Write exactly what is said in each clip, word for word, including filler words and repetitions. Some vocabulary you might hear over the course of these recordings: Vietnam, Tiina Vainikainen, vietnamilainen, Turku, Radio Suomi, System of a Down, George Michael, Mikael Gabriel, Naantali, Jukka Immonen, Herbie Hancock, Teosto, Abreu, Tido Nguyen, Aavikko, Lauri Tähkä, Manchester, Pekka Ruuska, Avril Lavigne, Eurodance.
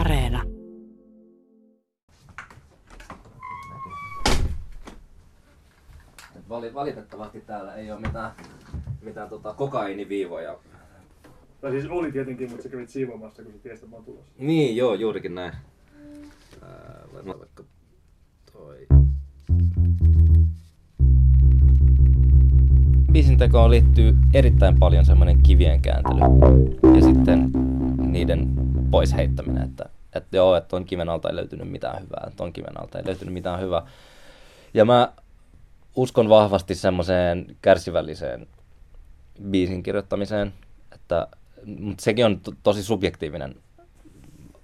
Areena. Valitettavasti täällä ei ole mitään, mitään tota kokaiiniviivoja. Tai siis oli tietenkin, mutta sä kävit siivoamassa, kun sä tiesit, että mä oon tulossa. Niin, joo, juurikin näin. Ää, vaikka toi. Biisintekoon liittyy erittäin paljon semmoinen kivien kääntely ja sitten niiden pois heittäminen, että, että joo, että ton kiven alta ei löytynyt mitään hyvää, ton kiven alta ei löytynyt mitään hyvää. Ja mä uskon vahvasti semmoiseen kärsivälliseen biisin kirjoittamiseen, että, mutta sekin on to- tosi subjektiivinen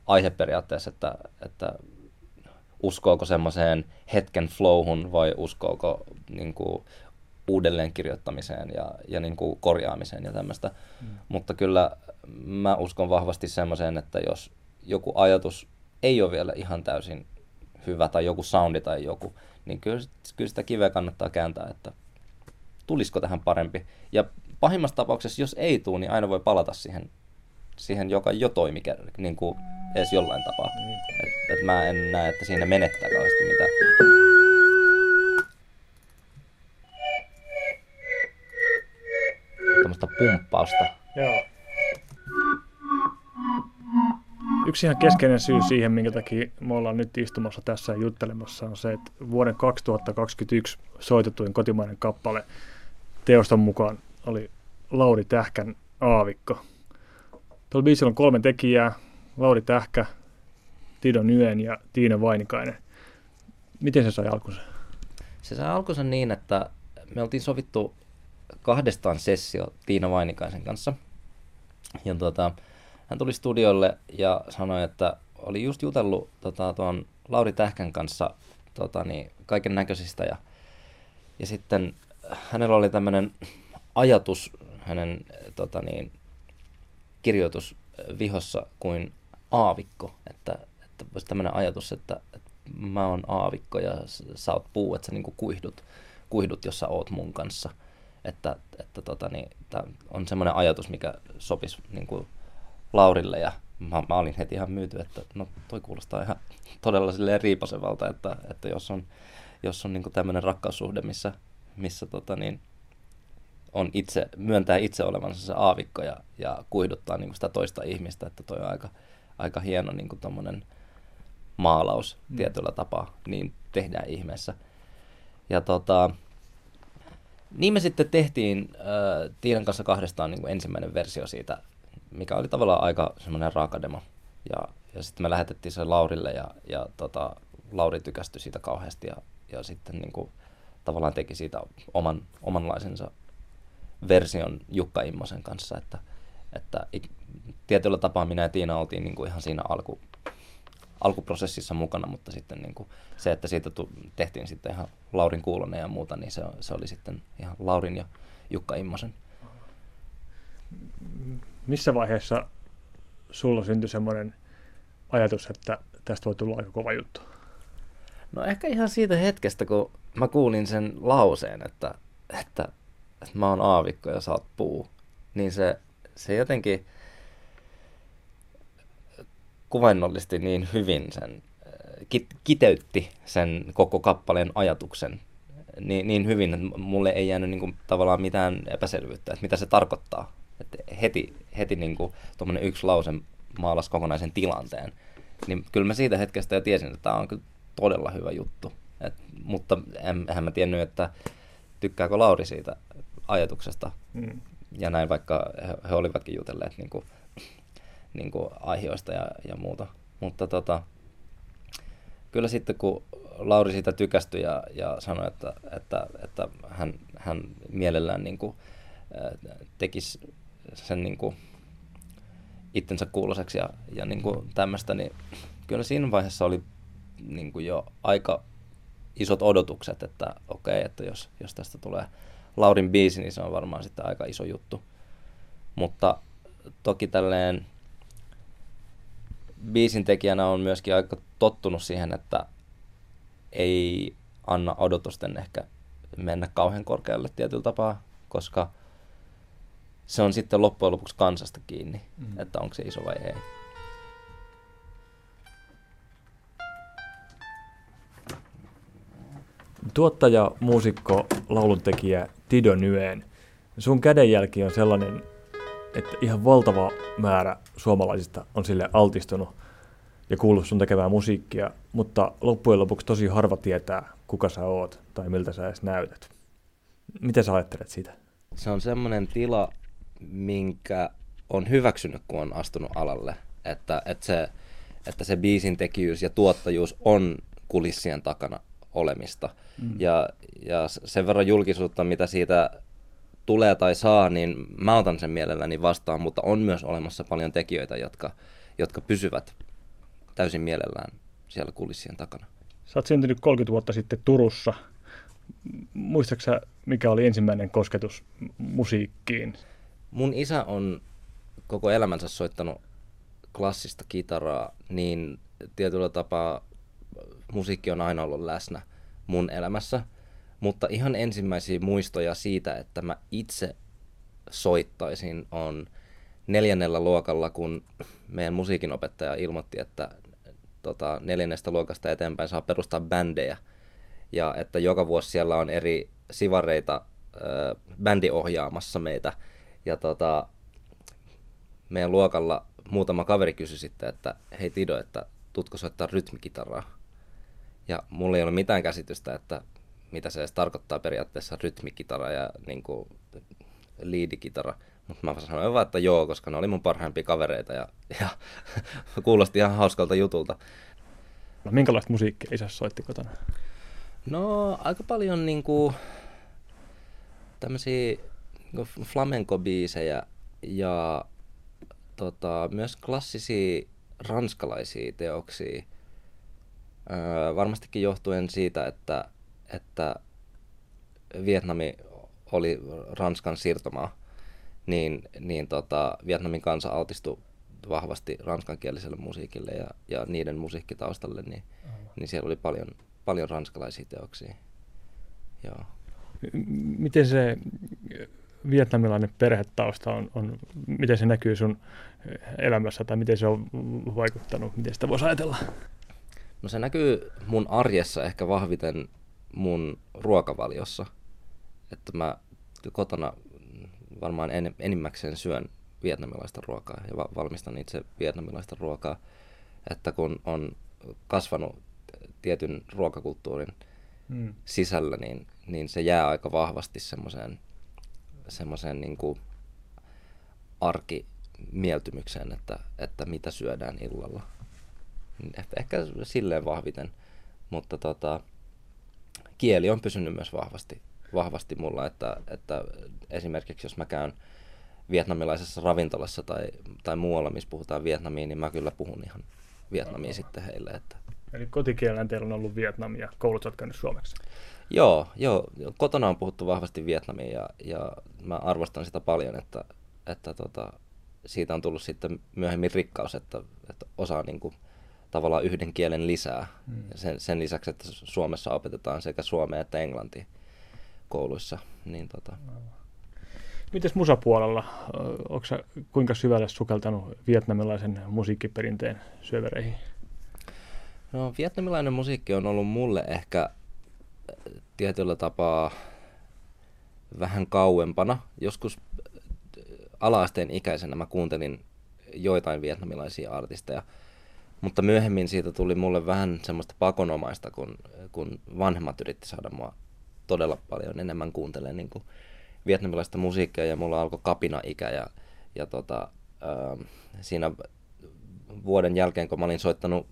aihe periaatteessa, että, että uskoako semmoiseen hetken flowhun vai uskoako niin kuin uudelleen kirjoittamiseen ja, ja niin kuin korjaamiseen ja tämmöistä. Mm. Mutta kyllä mä uskon vahvasti semmoiseen, että jos joku ajatus ei ole vielä ihan täysin hyvä tai joku soundi tai joku, niin kyllä, kyllä sitä kiveä kannattaa kääntää, että tulisiko tähän parempi. Ja pahimmassa tapauksessa, jos ei tule, niin aina voi palata siihen, siihen joka jo toimi niin kuin edes jollain tapaa. Mm. Et, et mä en näe, että siinä menettää kauheasti mitään. Tämmöistä pumppausta. Joo. Yksi ihan keskeinen syy siihen, minkä takia me ollaan nyt istumassa tässä juttelemassa, on se, että vuoden kaksituhattakaksikymmentäyksi soitetuin kotimainen kappale teoston mukaan oli Lauri Tähkän Aavikko. Tuolla biisillä on kolme tekijää, Lauri Tähkä, Tido Nguyen ja Tiina Vainikainen. Miten se sai alkunsa? Se sai alkunsa niin, että me oltiin sovittu kahdestaan sessio Tiina Vainikaisen kanssa. Ja tuota, hän tuli studiolle ja sanoi, että oli just jutellut tota, tuon Lauri Tähkän kanssa tota, niin, kaiken näköisistä. Ja, ja sitten hänellä oli tämmöinen ajatus hänen tota, niin, kirjoitusvihossa kuin aavikko. Että, että olisi tämmöinen ajatus, että, että mä oon aavikko ja sä oot puu, että sä niin kuin kuihdut, kuihdut, jos sä oot mun kanssa. Että, että tota, niin, tää on semmoinen ajatus, mikä sopisi niin kuin Laurille, ja mä, mä olin heti ihan myyty, että no toi kuulostaa ihan todella silleen riipasevalta, että, että jos on, jos on niin kuin tämmöinen rakkaussuhde, missä, missä tota, niin, on itse, myöntää itse olevansa se aavikko ja, ja kuihduttaa niin kuin sitä toista ihmistä, että toi on aika, aika hieno niin kuin tommonen maalaus mm. tietyllä tapaa, niin tehdään ihmeessä. Ja tota... Niin me sitten tehtiin äh, Tiinan kanssa kahdestaan niin kuin ensimmäinen versio siitä, mikä oli tavallaan aika semmoinen raaka demo. Ja, ja sitten me lähetettiin se Laurille ja, ja tota, Lauri tykästyi siitä kauheasti ja, ja sitten niin kuin, tavallaan teki siitä oman, omanlaisensa version Jukka Immosen kanssa. Että, että tietyllä tapaa minä ja Tiina oltiin niin kuin ihan siinä alku, alkuprosessissa mukana, mutta sitten niin kuin se, että siitä tehtiin sitten ihan Laurin kuulonen ja muuta, niin se, se oli sitten ihan Laurin ja Jukka Immosen. Missä vaiheessa sulla syntyi semmoinen ajatus, että tästä voi tulla aika kova juttu? No ehkä ihan siitä hetkestä, kun mä kuulin sen lauseen, että, että, että mä oon aavikko ja sä oot puu, niin se, se jotenkin kuvainnollisti niin hyvin sen, kit- kiteytti sen koko kappaleen ajatuksen niin, niin hyvin, että mulle ei jäänyt niin kuin, tavallaan mitään epäselvyyttä, että mitä se tarkoittaa. Että heti heti niin kuin, tuommoinen yksi lause maalasi kokonaisen tilanteen. Niin kyllä mä siitä hetkestä jo tiesin, että tämä on kyllä todella hyvä juttu. Et, mutta en, enhän mä tiennyt, että tykkääkö Lauri siitä ajatuksesta. Mm. Ja näin, vaikka he, he olivatkin jutelleet niin kuin, niin kuin aiheista ja, ja muuta. Mutta tota, kyllä sitten kun Lauri siitä tykästyi ja, ja sanoi, että, että, että hän, hän mielellään niin kuin, äh, tekisi sen niin kuin, itsensä kuuloseksi ja, ja niin kuin tämmöistä, niin kyllä siinä vaiheessa oli niin kuin jo aika isot odotukset, että okei, okay, että jos, jos tästä tulee Laurin biisi, niin se on varmaan sitten aika iso juttu. Mutta toki tälleen biisintekijänä on myöskin aika tottunut siihen, että ei anna odotusten ehkä mennä kauhean korkealle tietyllä tapaa, koska se on sitten loppujen lopuksi kansasta kiinni, mm. että onko se iso vai ei. Tuottaja, muusikko, lauluntekijä Tido Nguyen. Sun kädenjälki on sellainen, että ihan valtava määrä suomalaisista on sille altistunut ja kuullut sun tekevää musiikkia, mutta loppujen lopuksi tosi harva tietää, kuka sä oot tai miltä sä edes näytät. Mitä sä ajattelet siitä? Se on semmoinen tila, minkä on hyväksynyt, kun on astunut alalle, että, että, se, että se biisintekijyys ja tuottajuus on kulissien takana olemista. Mm. Ja, ja sen verran julkisuutta, mitä siitä tulee tai saa, niin mä otan sen mielelläni vastaan, mutta on myös olemassa paljon tekijöitä, jotka, jotka pysyvät täysin mielellään siellä kulissien takana. Sä oot syntynyt kolmekymmentä vuotta sitten Turussa. Muistatko sä, mikä oli ensimmäinen kosketus musiikkiin? Mun isä on koko elämänsä soittanut klassista kitaraa, niin tietyllä tapaa musiikki on aina ollut läsnä mun elämässä. Mutta ihan ensimmäisiä muistoja siitä, että mä itse soittaisin, on neljännellä luokalla, kun meidän musiikinopettaja ilmoitti, että tota, neljännestä luokasta eteenpäin saa perustaa bändejä. Ja että joka vuosi siellä on eri sivareita ö, bändi ohjaamassa meitä. Ja tota, meidän luokalla muutama kaveri kysyi sitten, että hei Tido, että tutko soittaa rytmikitaraa? Ja mulla ei ole mitään käsitystä, että mitä se edes tarkoittaa periaatteessa rytmikitara ja niin kuin liidikitara. Mutta mä sanoin vaan, että joo, koska ne oli mun parhaimpia kavereita ja, ja kuulosti ihan hauskalta jutulta. No, minkälaista musiikkia isä soitti kotona? No aika paljon niin kuin tämmöisiä niin kuin flamenco-biisejä ja tota, myös klassisia ranskalaisia teoksia. Öö, varmastikin johtuen siitä, että että Vietnami oli Ranskan siirtomaa, niin, niin tota, Vietnamin kansa altistui vahvasti ranskankieliselle musiikille ja, ja niiden musiikkitaustalle, niin, niin siellä oli paljon, paljon ranskalaisia teoksia. Joo. Miten se vietnamilainen perhetausta on, on, miten se näkyy sun elämässä tai miten se on vaikuttanut, miten sitä voisi ajatella? No se näkyy mun arjessa ehkä vahviten mun ruokavaliossa, että mä kotona varmaan en, enimmäkseen syön vietnamilaista ruokaa ja va- valmistan itse vietnamilaista ruokaa, että kun on kasvanut tietyn ruokakulttuurin mm. sisällä, niin, niin se jää aika vahvasti semmoiseen semmoiseen niin kuin arkimieltymykseen, että, että mitä syödään illalla. Että ehkä silleen vahviten, mutta tota, kieli on pysynyt myös vahvasti, vahvasti mulla, että, että esimerkiksi jos mä käyn vietnamilaisessa ravintolassa tai, tai muualla, missä puhutaan vietnamia, niin mä kyllä puhun ihan vietnamia sitten heille. Että. Eli kotikielellä teillä on ollut vietnamia, koulut olet käynyt suomeksi? Joo, joo, kotona on puhuttu vahvasti vietnamia ja, ja mä arvostan sitä paljon, että, että tota, siitä on tullut sitten myöhemmin rikkaus, että, että osaa niin kuin tavallaan yhden kielen lisää. Mm. Sen, sen lisäksi, että Suomessa opetetaan sekä suomea että englantia kouluissa. Niin, tota. Mites musapuolella? Onko sä kuinka syvälle sukeltanut vietnamilaisen musiikkiperinteen syövereihin? No, vietnamilainen musiikki on ollut mulle ehkä tietyllä tapaa vähän kauempana. Joskus ala-asteen ikäisenä mä kuuntelin joitain vietnamilaisia artisteja. Mutta myöhemmin siitä tuli mulle vähän semmoista pakonomaista, kun, kun vanhemmat yritti saada mua todella paljon enemmän kuuntelemaan niin kuin vietnamilaista musiikkia ja mulla alkoi kapina-ikä. Ja, ja tota, äh, siinä vuoden jälkeen, kun mä olin soittanut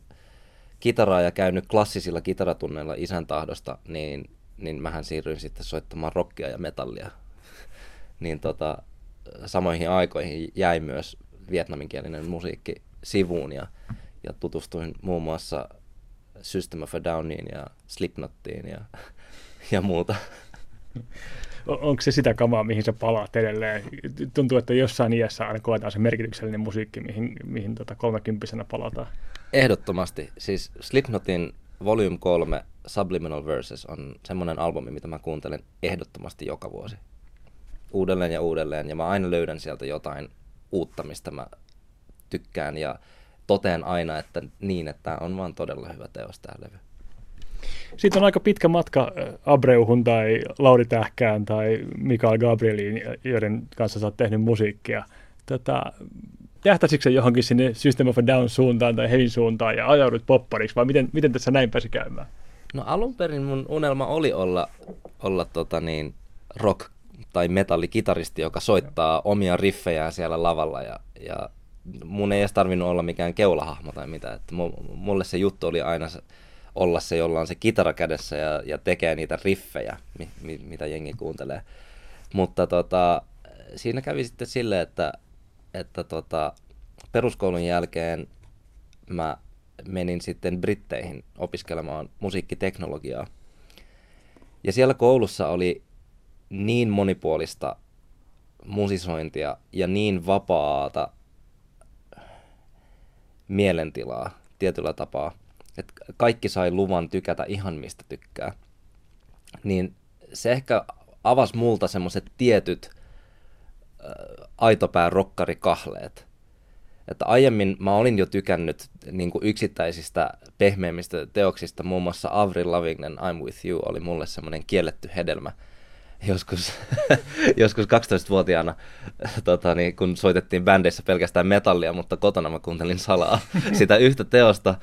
kitaraa ja käynyt klassisilla kitaratunneilla isän tahdosta, niin, niin mähän siirryin sitten soittamaan rockia ja metallia. niin tota, samoihin aikoihin jäi myös vietnaminkielinen musiikki sivuun. Ja, Ja tutustuin muun muassa System of a Downiin ja Slipknottiin ja, ja muuta. On, onko se sitä kamaa, mihin sä palaat edelleen? Tuntuu, että jossain iässä aina koetaan se merkityksellinen musiikki, mihin, mihin tota kolmekymppisenä palataan. Ehdottomasti. Siis Slipknotin Volume kolme Subliminal Verses on semmoinen albumi, mitä mä kuuntelen ehdottomasti joka vuosi. Uudelleen ja uudelleen. Ja mä aina löydän sieltä jotain uutta, mistä mä tykkään ja totean aina, että niin, että tämä on vaan todella hyvä teos, tämä levy. Siitä on aika pitkä matka Abreuhun tai Lauri Tähkään tai Mikael Gabrieliin, joiden kanssa sä oot tehnyt musiikkia. Tätä, tähtäisikö se johonkin sinne System of a Down suuntaan tai Hevin suuntaan ja ajaudut poppariksi, vai miten, miten tässä näin pääsi käymään? No alun perin mun unelma oli olla, olla tota niin, rock- tai metallikitaristi, joka soittaa omia riffejään siellä lavalla. Ja, ja mun ei edes tarvinnut olla mikään keulahahmo tai mitään. Että mulle se juttu oli aina se, olla se, jolla on se kitara kädessä ja, ja tekee niitä riffejä, mi, mi, mitä jengi kuuntelee. Mutta tota, siinä kävi sitten silleen, että, että tota, peruskoulun jälkeen mä menin sitten Britteihin opiskelemaan musiikkiteknologiaa. Ja siellä koulussa oli niin monipuolista musisointia ja niin vapaata mielentilaa tietyllä tapaa, että kaikki sai luvan tykätä ihan mistä tykkää. Niin se ehkä avasi multa semmoiset tietyt äh, aitopää-rokkarikahleet. Että aiemmin mä olin jo tykännyt niin kuin yksittäisistä pehmeämmistä teoksista, muun muassa Avril Lavignen I'm With You oli mulle semmoinen kielletty hedelmä. Joskus, joskus kaksitoistavuotiaana, tota, niin, kun soitettiin bändeissä pelkästään metallia, mutta kotona mä kuuntelin salaa sitä yhtä teosta,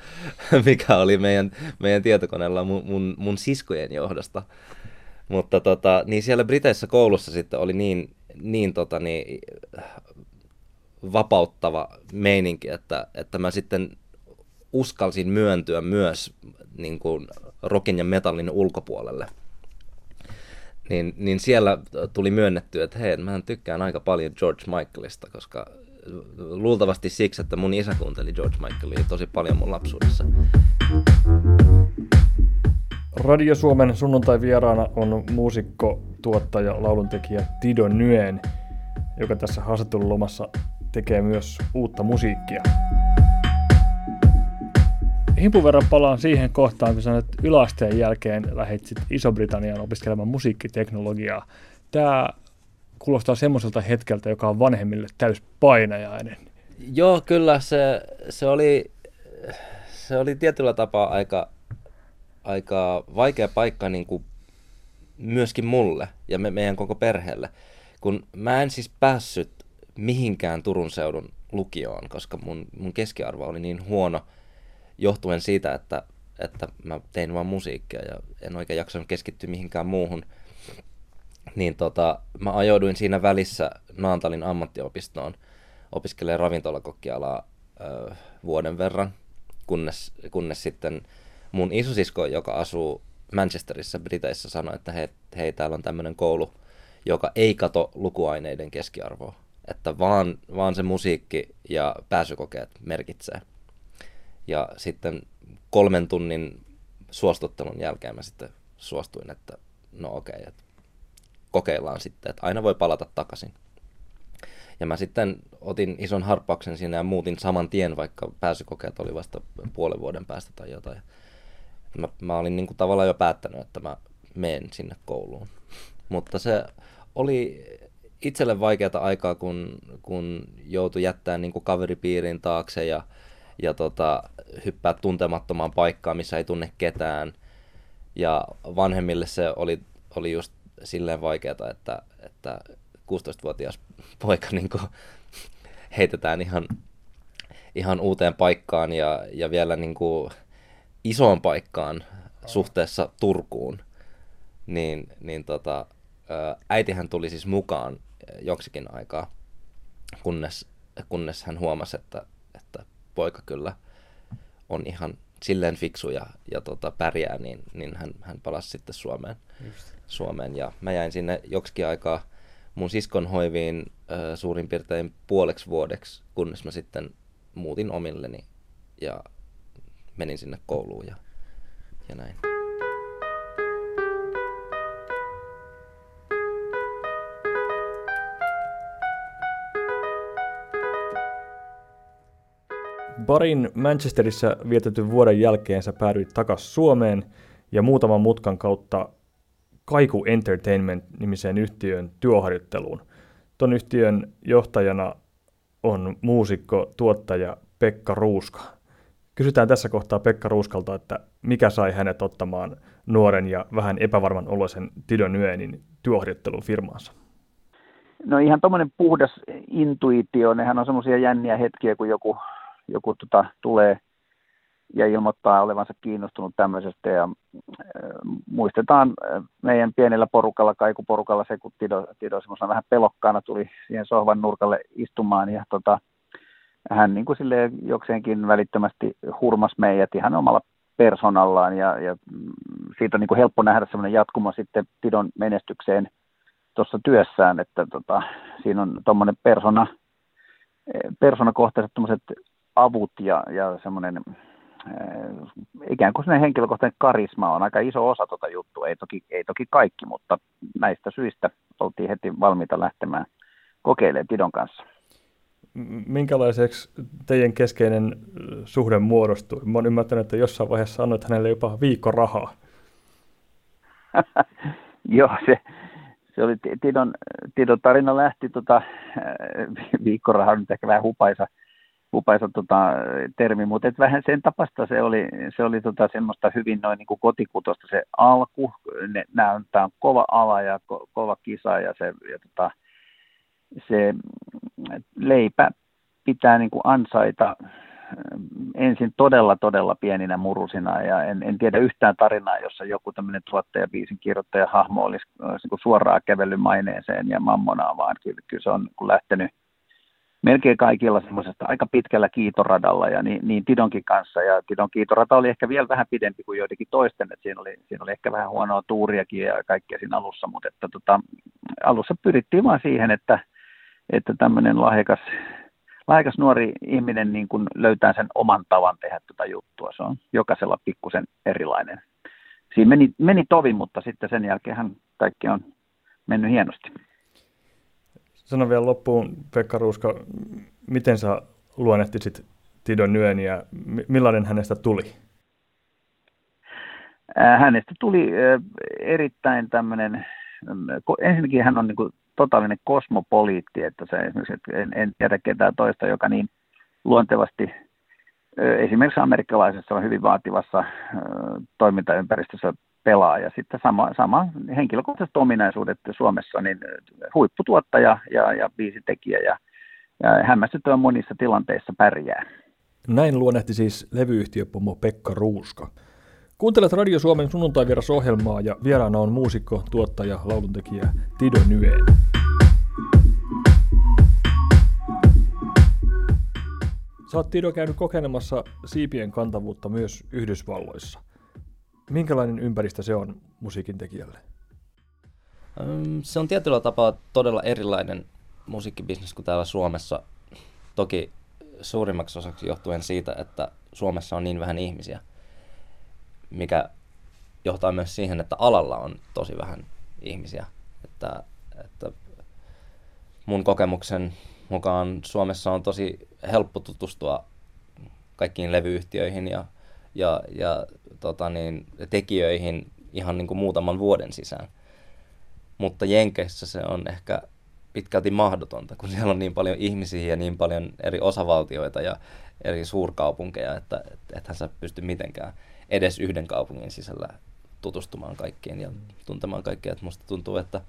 mikä oli meidän, meidän tietokoneella mun, mun, mun siskojen johdosta. Mutta tota, niin siellä Briteissä koulussa sitten oli niin, niin, tota, niin vapauttava meininki, että, että mä sitten uskalsin myöntyä myös niin kuin rockin ja metallin ulkopuolelle. Niin, niin siellä tuli myönnettyä, että hei, mä tykkään aika paljon George Michaelista, koska luultavasti siksi, että mun isä kuunteli George Michaelia tosi paljon mun lapsuudessa. Radio Suomen sunnuntaivieraana on muusikko, tuottaja, lauluntekijä Tido Nguyen, joka tässä haastattelun lomassa tekee myös uutta musiikkia. Himpun verran palaan siihen kohtaan, kun sanoit, että yläasteen jälkeen lähdit sitten Iso-Britanniaan opiskelemaan musiikkiteknologiaa. Tämä kuulostaa semmoiselta hetkeltä, joka on vanhemmille täys painajainen. Joo, kyllä se, se, oli, se oli tietyllä tapaa aika, aika vaikea paikka niin kuin myöskin mulle ja me, meidän koko perheelle. Kun mä en siis päässyt mihinkään Turun seudun lukioon, koska mun, mun keskiarvo oli niin huono, johtuen siitä, että, että mä tein vaan musiikkia ja en oikein jaksanut keskittyä mihinkään muuhun, niin tota, mä ajouduin siinä välissä Naantalin ammattiopistoon opiskelemaan ravintolakokkialaa ö, vuoden verran, kunnes, kunnes sitten mun isosisko, joka asuu Manchesterissa, Briteissä, sanoi, että hei, hei täällä on tämmöinen koulu, joka ei kato lukuaineiden keskiarvoa, että vaan, vaan se musiikki ja pääsykokeet merkitsee. Ja sitten kolmen tunnin suostuttelun jälkeen mä sitten suostuin, että no okei, että kokeillaan sitten, että aina voi palata takaisin. Ja mä sitten otin ison harppauksen siinä ja muutin saman tien, vaikka pääsykokeet oli vasta puolen vuoden päästä tai jotain. Mä, mä olin niin kuin tavallaan jo päättänyt, että mä menen sinne kouluun. Mutta se oli itselle vaikeata aikaa, kun, kun joutui jättämään niin kuin kaveripiirin taakse ja ja tota, hyppää tuntemattomaan paikkaan, missä ei tunne ketään. Ja vanhemmille se oli, oli just silleen vaikeata, että, että kuusitoistavuotias poika niin kuin heitetään ihan, ihan uuteen paikkaan ja, ja vielä niin kuin isoon paikkaan suhteessa Turkuun. Niin, niin tota, äitihän tuli siis mukaan joksikin aikaa, kunnes, kunnes hän huomasi, että, että poika kyllä on ihan silleen fiksu ja, ja tota, pärjää, niin, niin hän, hän palasi sitten Suomeen. Suomeen. Ja mä jäin sinne joksikin aikaa mun siskon hoiviin äh, suurin piirtein puoleksi vuodeksi, kunnes mä sitten muutin omilleni ja menin sinne kouluun ja, ja näin. Barin Manchesterissa vietetyn vuoden jälkeen sä päädyit takaisin Suomeen ja muutaman mutkan kautta Kaiku Entertainment-nimiseen yhtiön työharjoitteluun. Ton yhtiön johtajana on muusikko, tuottaja Pekka Ruuska. Kysytään tässä kohtaa Pekka Ruuskalta, että mikä sai hänet ottamaan nuoren ja vähän epävarman oloisen Tido Nguyenin työohjattelun firmaansa? No ihan tuommoinen puhdas intuitio. Nehän on semmoisia jänniä hetkiä, kun joku, joku tota, tulee ja ilmoittaa olevansa kiinnostunut tämmöisestä. Ja, äh, muistetaan meidän pienellä porukalla, kaikuporukalla se, kun Tido, Tido semmoisena vähän pelokkaana tuli siihen sohvan nurkalle istumaan ja tota, hän niin kuin silleen jokseenkin välittömästi hurmasi meidät ihan omalla persoonallaan ja, ja siitä on niin kuin helppo nähdä semmoinen jatkuma sitten Tidon menestykseen tuossa työssään, että tota, siinä on tuommoinen persona, persoonakohtaiset tuommoiset avut ja, ja semmoinen ikään kuin semmoinen henkilökohtainen karisma on aika iso osa tuota juttua, ei toki, ei toki kaikki, mutta näistä syistä oltiin heti valmiita lähtemään kokeilemaan Tidon kanssa. Minkälaiseksi teidän keskeinen suhde muodostui? Mä oon ymmärtänyt, että jossain vaiheessa annoit hänelle jopa viikon rahaa. Joo, se, se oli Tidon, Tidon tarina lähti tota, viikkoraha on nyt ehkä vähän hupaisa, hupaisa tota, termi, mutta et vähän sen tapasta se oli, se oli tota, semmoista hyvin noin niin kuin kotikutosta se alku. Tämä on kova ala ja ko, kova kisa ja se... Ja, tota, se leipä pitää niin kuin ansaita ensin todella, todella pieninä murusina ja en, en tiedä yhtään tarinaa, jossa joku tämmöinen tuottajabiisin kirjoittajahahmo olisi, olisi niin suoraan kävellyt maineeseen ja mammonaan, vaan kyllä, kyllä se on niin kuin lähtenyt melkein kaikilla semmoisesta aika pitkällä kiitoradalla ja niin, niin Tidonkin kanssa. Ja Tidon kiitorata oli ehkä vielä vähän pidempi kuin joidenkin toisten, että siinä oli, siinä oli ehkä vähän huonoa tuuriakin ja kaikkea siinä alussa, mutta että, tota, alussa pyrittiin vaan siihen, että että tämmöinen lahjakas, lahjakas nuori ihminen niin kuin löytää sen oman tavan tehdä tätä tota juttua. Se on jokaisella pikkusen erilainen. Siinä meni, meni tovi, mutta sitten sen jälkeen kaikki on mennyt hienosti. Sano vielä loppuun, Pekka Ruuska, miten sä luonnehtisit Tido Nguyenia ja millainen hänestä tuli? Hänestä tuli erittäin tämmöinen, ensinnäkin hän on niin kuin totaalinen kosmopoliitti, että se esimerkiksi, että en, en tiedä ketään toista, joka niin luontevasti esimerkiksi amerikkalaisessa on hyvin vaativassa toimintaympäristössä pelaa. Ja sitten sama, sama henkilökohtaiset ominaisuudet Suomessa, niin huipputuottaja ja, ja biisintekijä ja, ja hämmästyttävän monissa tilanteissa pärjää. Näin luonnehti siis levyyhtiöpomo Pekka Ruuska. Kuuntelet Radio Suomen sunnuntaivierasohjelmaa ja vieraana on muusikko, tuottaja, lauluntekijä Tido Nguyen. Sä oot Tido käynyt kokeilemassa siipien kantavuutta myös Yhdysvalloissa. Minkälainen ympäristö se on musiikin tekijälle? Se on tietyllä tapaa todella erilainen musiikkibisnes kuin täällä Suomessa. Toki suurimmaksi osaksi johtuen siitä, että Suomessa on niin vähän ihmisiä, mikä johtaa myös siihen, että alalla on tosi vähän ihmisiä. Että, että mun kokemuksen mukaan Suomessa on tosi helppo tutustua kaikkiin levyyhtiöihin ja, ja, ja tota niin, tekijöihin ihan niin kuin muutaman vuoden sisään. Mutta Jenkeissä se on ehkä pitkälti mahdotonta, kun siellä on niin paljon ihmisiä ja niin paljon eri osavaltioita ja eri suurkaupunkeja, että ethän sä pysty mitenkään edes yhden kaupungin sisällä tutustumaan kaikkiin ja tuntemaan kaikkea. Et musta tuntuu, että,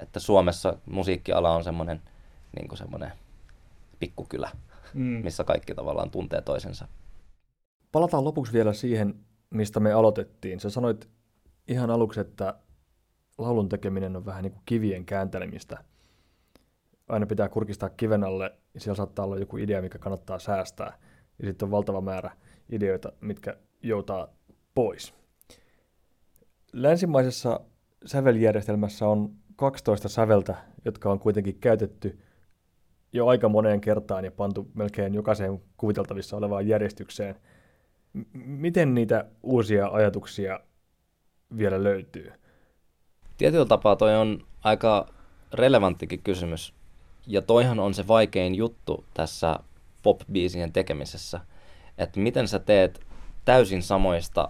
että Suomessa musiikkiala on semmoinen niin kuin semmoinen pikkukylä, mm. missä kaikki tavallaan tuntee toisensa. Palataan lopuksi vielä siihen, mistä me aloitettiin. Sä sanoit ihan aluksi, että laulun tekeminen on vähän niin kuin kivien kääntelemistä. Aina pitää kurkistaa kiven alle ja siellä saattaa olla joku idea, mikä kannattaa säästää. Ja sitten on valtava määrä ideoita, mitkä joutaa pois. Länsimaisessa säveljärjestelmässä on kaksitoista säveltä, jotka on kuitenkin käytetty jo aika moneen kertaan ja pantu melkein jokaiseen kuviteltavissa olevaan järjestykseen. Miten niitä uusia ajatuksia vielä löytyy? Tietyllä tapaa toi on aika relevanttikin kysymys. Ja toihan on se vaikein juttu tässä pop-biisien tekemisessä. Että miten sä teet täysin samoista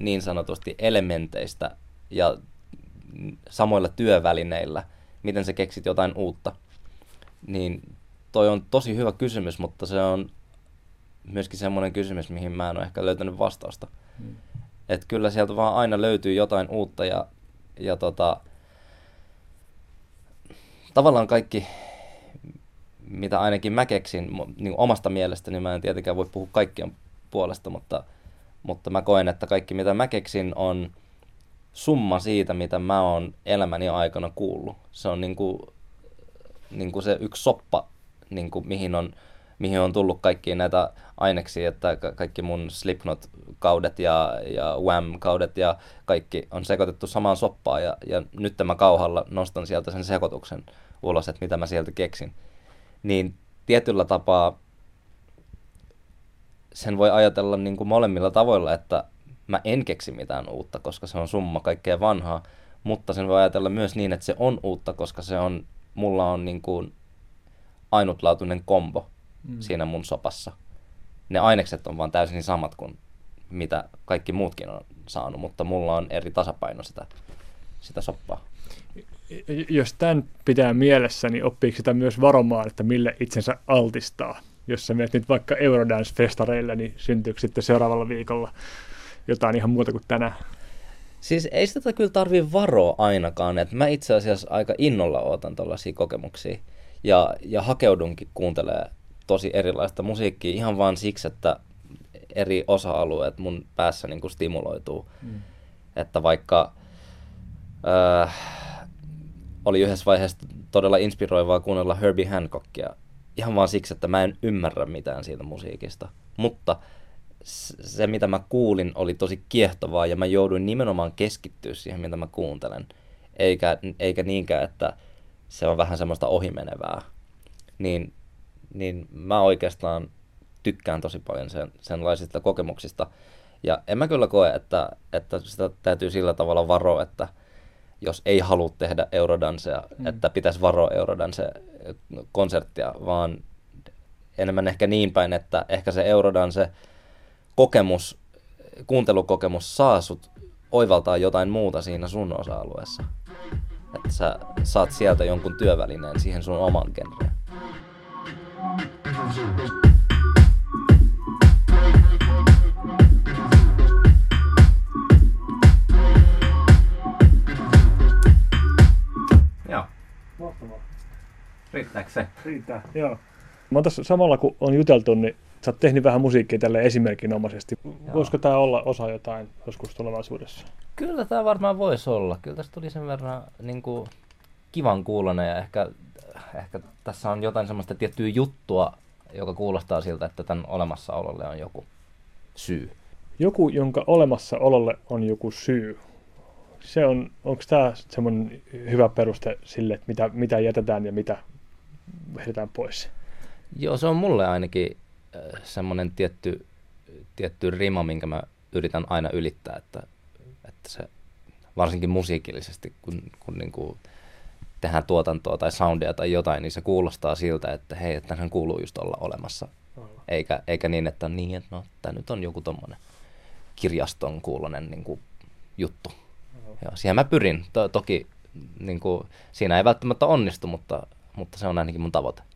niin sanotusti elementeistä ja samoilla työvälineillä, miten sä keksit jotain uutta. Niin toi on tosi hyvä kysymys, mutta se on myöskin semmoinen kysymys, mihin mä en ole ehkä löytänyt vastausta. Mm. Että kyllä sieltä vaan aina löytyy jotain uutta ja, ja tota, tavallaan kaikki, mitä ainakin mä keksin niin omasta mielestäni, niin mä en tietenkään voi puhua kaikkien puolesta, mutta, mutta mä koen, että kaikki mitä mä keksin on summa siitä, mitä mä oon elämäni aikana kuullut. Se on niin kuin, niin kuin se yksi soppa, niin kuin mihin on... mihin on tullut kaikki näitä aineksia, että kaikki mun Slipknot-kaudet ja, ja Wham-kaudet ja kaikki on sekoitettu samaan soppaan ja, ja nyt mä kauhalla nostan sieltä sen sekoituksen ulos, että mitä mä sieltä keksin. Niin tietyllä tapaa sen voi ajatella niin kuin molemmilla tavoilla, että mä en keksi mitään uutta, koska se on summa kaikkea vanhaa, mutta sen voi ajatella myös niin, että se on uutta, koska se on, mulla on niin kuin ainutlaatuinen kombo siinä mun sopassa. Ne ainekset on vaan täysin samat kuin mitä kaikki muutkin on saanut, mutta mulla on eri tasapaino sitä, sitä soppaa. Jos tämän pitää mielessä, niin oppiiko sitä myös varomaan, että mille itsensä altistaa? Jos sä menet nyt vaikka Eurodance-festareille, niin syntyykö sitten seuraavalla viikolla jotain ihan muuta kuin tänään? Siis ei sitä kyllä tarvitse varoa ainakaan. Et mä itse asiassa aika innolla odotan tällaisia kokemuksia ja, ja hakeudunkin kuuntelemaan tosi erilaista musiikkia, ihan vaan siksi, että eri osa-alueet mun päässä niin kuin stimuloituu. Mm. Että vaikka äh, oli yhdessä vaiheessa todella inspiroivaa kuunnella Herbie Hancockia, ihan vaan siksi, että mä en ymmärrä mitään siitä musiikista. Mutta se, mitä mä kuulin, oli tosi kiehtovaa ja mä jouduin nimenomaan keskittyä siihen, mitä mä kuuntelen. Eikä, eikä niinkään, että se on vähän semmoista ohimenevää. Niin niin mä oikeastaan tykkään tosi paljon sen, senlaisista kokemuksista. Ja en mä kyllä koe, että, että sitä täytyy sillä tavalla varoa, että jos ei halua tehdä Eurodancea, mm. että pitäisi varoa Eurodance-konserttia, vaan enemmän ehkä niin päin, että ehkä se Eurodance-kokemus, kuuntelukokemus saa sut oivaltaa jotain muuta siinä sun osa-alueessa. Että sä saat sieltä jonkun työvälineen siihen sun oman genreen. Joo. Mahtavaa. Riittääkö se? Riittää, joo. Mä tässä samalla kun on juteltu, niin sä oot tehnyt vähän musiikkia tälle esimerkinomaisesti. Joo. Voisiko tää olla osa jotain joskus tulevaisuudessa? Kyllä tää varmaan voisi olla. Kyllä tässä tuli sen verran niin kuin kivan kuulonen ja ehkä Ehkä tässä on jotain semmoista tiettyä juttua, joka kuulostaa siltä, että tämän olemassaololle on joku syy. Joku, jonka olemassaololle on joku syy. Se on, onko tämä semmoinen hyvä peruste sille, että mitä, mitä jätetään ja mitä vedetään pois? Joo, se on mulle ainakin semmoinen tietty, tietty rima, minkä mä yritän aina ylittää, että, että se varsinkin musiikillisesti, kun, kun niin kuin tehdään tuotantoa tai soundia tai jotain, niin se kuulostaa siltä, että hei, että hän kuuluu just olla olemassa. Eikä, eikä niin, että niin, että no, tämä nyt on joku tommonen kirjaston kuulonen niin kuin juttu. Ja siihen mä pyrin. To- toki niin kuin, siinä ei välttämättä onnistu, mutta, mutta se on ainakin mun tavoite.